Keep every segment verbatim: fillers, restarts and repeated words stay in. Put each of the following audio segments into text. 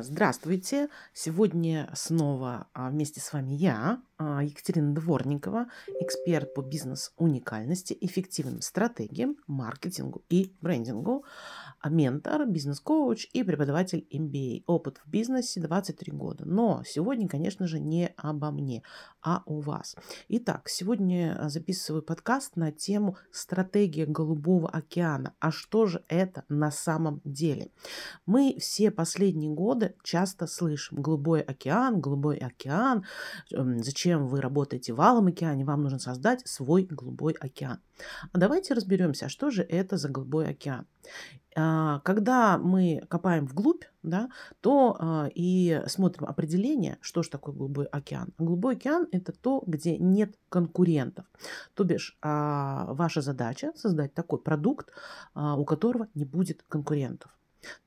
Здравствуйте! Сегодня снова вместе с вами я, Екатерина Дворникова, эксперт по бизнес-уникальности, эффективным стратегиям, маркетингу и брендингу, ментор, бизнес-коуч и преподаватель эм би эй. Опыт в бизнесе двадцать три года. Но сегодня, конечно же, не обо мне, а о вас. Итак, сегодня записываю подкаст на тему «Стратегия Голубого океана». А что же это на самом деле? Мы все последние годы часто слышим «Голубой океан», «Голубой океан», зачем чем вы работаете в Алом океане, вам нужно создать свой голубой океан. А давайте разберемся, что же это за голубой океан. Когда мы копаем вглубь, да, то и смотрим определение, что же такое голубой океан. Голубой океан – это то, где нет конкурентов. То бишь, ваша задача – создать такой продукт, у которого не будет конкурентов.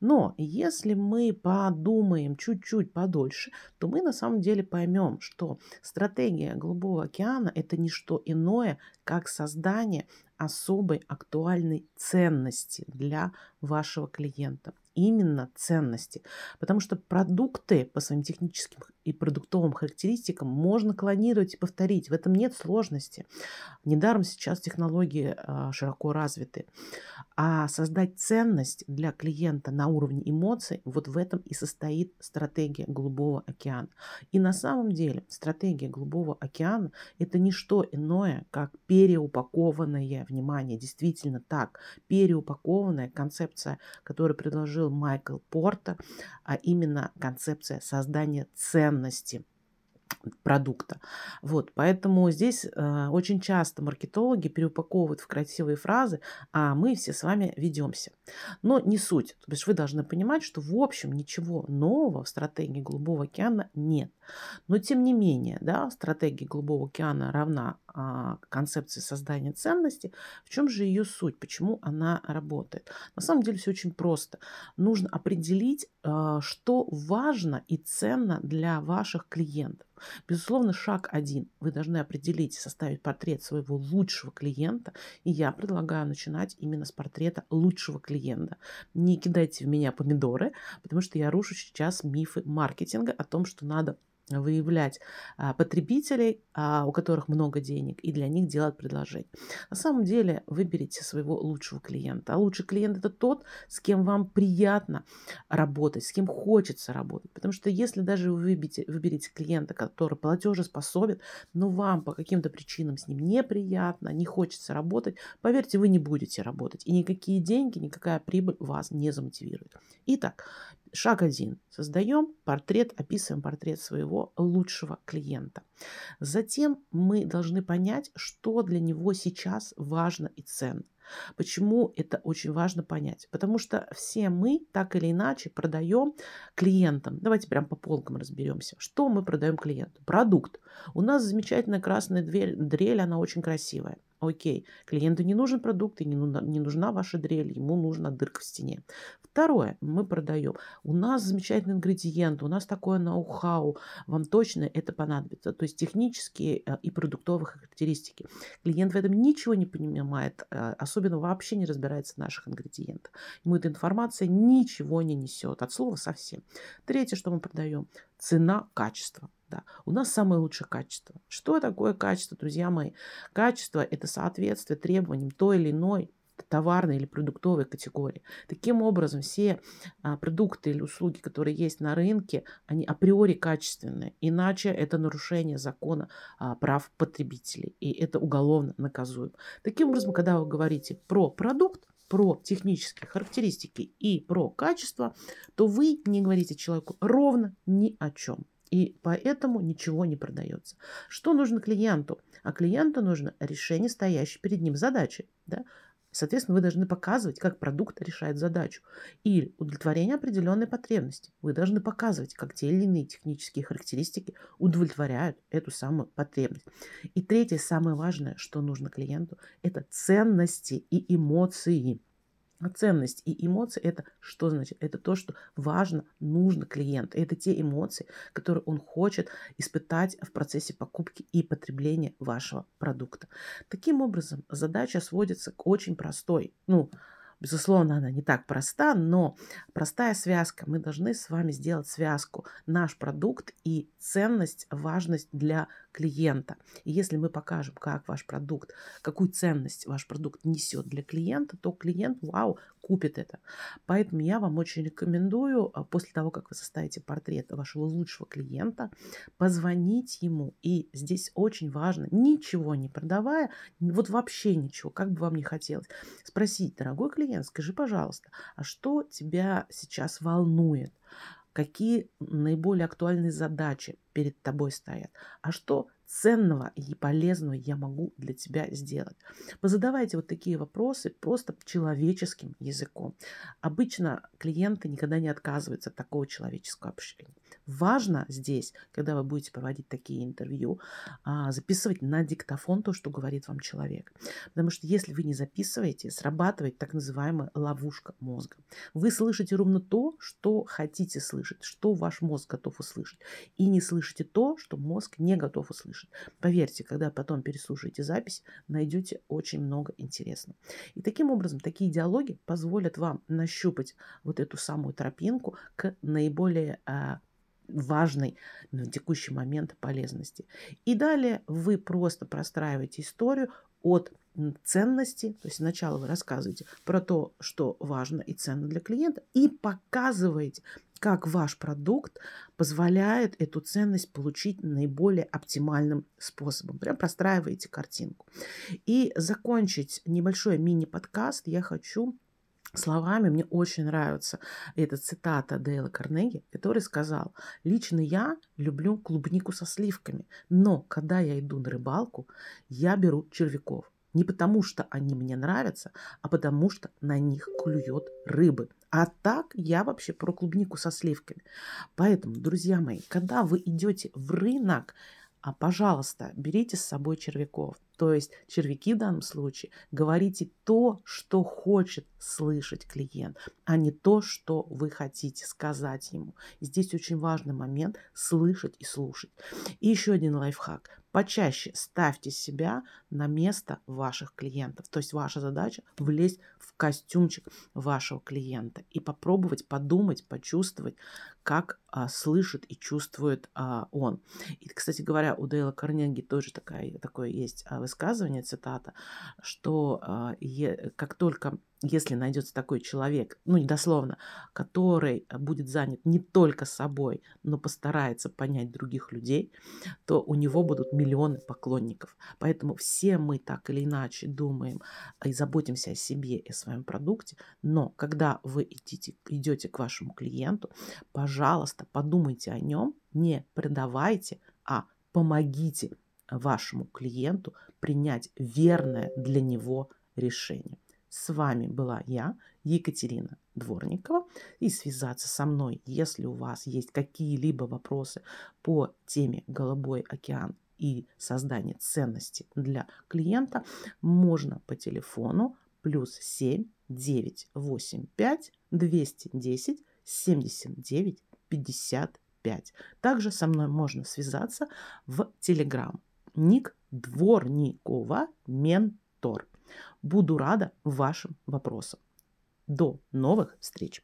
Но если мы подумаем чуть-чуть подольше, то мы на самом деле поймем, что стратегия Голубого океана – это не что иное, как создание особой актуальной ценности для вашего клиента. Именно ценности. Потому что продукты по своим техническим и продуктовым характеристикам можно клонировать и повторить. В этом нет сложности. Недаром сейчас технологии а, широко развиты. А создать ценность для клиента на уровне эмоций, вот в этом и состоит стратегия Голубого океана. И на самом деле стратегия Голубого океана это не что иное, как переупакованное, внимание, действительно так, переупакованная концепция, которую предложил Майкл Портер, а именно концепция создания ценности продукта. Вот, поэтому здесь э, очень часто маркетологи переупаковывают в красивые фразы, а мы все с вами ведемся. Но не суть. То есть вы должны понимать, что в общем ничего нового в стратегии Голубого океана нет. Но тем не менее, да, стратегия Голубого океана равна э, концепции создания ценности. В чем же ее суть? Почему она работает? На самом деле все очень просто. Нужно определить, э, что важно и ценно для ваших клиентов. Безусловно, шаг один. Вы должны определить, составить портрет своего лучшего клиента. И я предлагаю начинать именно с портрета лучшего клиента. Не кидайте в меня помидоры, потому что я рушу сейчас мифы маркетинга о том, что надо выявлять а, потребителей, а, у которых много денег, и для них делать предложение. На самом деле выберите своего лучшего клиента. А лучший клиент – это тот, с кем вам приятно работать, с кем хочется работать. Потому что если даже вы выберете, выберете клиента, который платежеспособен, но вам по каким-то причинам с ним неприятно, не хочется работать, поверьте, вы не будете работать. И никакие деньги, никакая прибыль вас не замотивирует. Итак, шаг один. Создаем портрет, описываем портрет своего лучшего клиента. Затем мы должны понять, что для него сейчас важно и ценно. Почему это очень важно понять? Потому что все мы так или иначе продаем клиентам. Давайте прям по полкам разберемся. Что мы продаем клиенту? Продукт. У нас замечательная красная дрель, она очень красивая. Окей, клиенту не нужен продукт и не нужна, не нужна ваша дрель, ему нужна дырка в стене. Второе, мы продаем. У нас замечательный ингредиент, у нас такое ноу-хау, вам точно это понадобится. То есть технические и продуктовые характеристики. Клиент в этом ничего не понимает, особенно вообще не разбирается в наших ингредиентах. Ему эта информация ничего не несет, от слова совсем. Третье, что мы продаем, цена, качество. Да. У нас самое лучшее качество. Что такое качество, друзья мои? Качество – это соответствие требованиям той или иной товарной или продуктовой категории. Таким образом, все а, продукты или услуги, которые есть на рынке, они априори качественные. Иначе это нарушение закона а, прав потребителей. И это уголовно наказуемо. Таким образом, когда вы говорите про продукт, про технические характеристики и про качество, то вы не говорите человеку ровно ни о чем. И поэтому ничего не продается. Что нужно клиенту? А клиенту нужно решение стоящей перед ним задачи. Да? Соответственно, вы должны показывать, как продукт решает задачу. Или удовлетворение определенной потребности. Вы должны показывать, как те или иные технические характеристики удовлетворяют эту самую потребность. И третье, самое важное, что нужно клиенту, это ценности и эмоции. Ценность и эмоции – это что значит? Это то, что важно, нужно клиенту. Это те эмоции, которые он хочет испытать в процессе покупки и потребления вашего продукта. Таким образом, задача сводится к очень простой, ну, Безусловно, она не так проста, но простая связка. Мы должны с вами сделать связку. Наш продукт и ценность, важность для клиента. И если мы покажем, как ваш продукт, какую ценность ваш продукт несет для клиента, то клиент, вау, купит это. Поэтому я вам очень рекомендую, после того, как вы составите портрет вашего лучшего клиента, позвонить ему. И здесь очень важно, ничего не продавая, вот вообще ничего, как бы вам ни хотелось, спросить: дорогой клиент, скажи, пожалуйста, а что тебя сейчас волнует? Какие наиболее актуальные задачи перед тобой стоят? А что ценного и полезного я могу для тебя сделать? Позадавайте вот такие вопросы просто человеческим языком. Обычно клиенты никогда не отказываются от такого человеческого общения. Важно здесь, когда вы будете проводить такие интервью, записывать на диктофон то, что говорит вам человек. Потому что если вы не записываете, срабатывает так называемая ловушка мозга. Вы слышите ровно то, что хотите слышать, что ваш мозг готов услышать. И не слышите то, что мозг не готов услышать. Поверьте, когда потом переслушаете запись, найдете очень много интересного. И таким образом, такие диалоги позволят вам нащупать вот эту самую тропинку к наиболее а, важной на текущий момент полезности. И далее вы просто простраиваете историю от ценности, то есть сначала вы рассказываете про то, что важно и ценно для клиента, и показываете, как ваш продукт позволяет эту ценность получить наиболее оптимальным способом. Прям простраиваете картинку. И закончить небольшой мини-подкаст я хочу словами. Мне очень нравится эта цитата Дейла Карнеги, который сказал: «Лично я люблю клубнику со сливками, но когда я иду на рыбалку, я беру червяков. Не потому, что они мне нравятся, а потому, что на них клюет рыбы. А так я вообще про клубнику со сливками». Поэтому, друзья мои, когда вы идете в рынок, а, пожалуйста, берите с собой червяков. То есть червяки в данном случае, говорите то, что хочет слышать клиент, а не то, что вы хотите сказать ему. Здесь очень важный момент — слышать и слушать. И еще один лайфхак. Почаще ставьте себя на место ваших клиентов. То есть ваша задача — влезть в костюмчик вашего клиента и попробовать подумать, почувствовать, как а, слышит и чувствует а, он. И, кстати говоря, у Дейла Карнеги тоже такая, такое есть а, высказывание, цитата, что а, е, как только... Если найдется такой человек, ну, недословно, который будет занят не только собой, но постарается понять других людей, то у него будут миллионы поклонников. Поэтому все мы так или иначе думаем и заботимся о себе и о своем продукте, но когда вы идите, идете к вашему клиенту, пожалуйста, подумайте о нем, не продавайте, а помогите вашему клиенту принять верное для него решение. С вами была я, Екатерина Дворникова. И связаться со мной, если у вас есть какие-либо вопросы по теме «Голубой океан» и создание ценности для клиента, можно по телефону плюс семь девятьсот восемьдесят пять двести десять семьдесят девять пятьдесят пять. Также со мной можно связаться в Telegram. Ник Дворникова Ментор. Буду рада вашим вопросам. До новых встреч!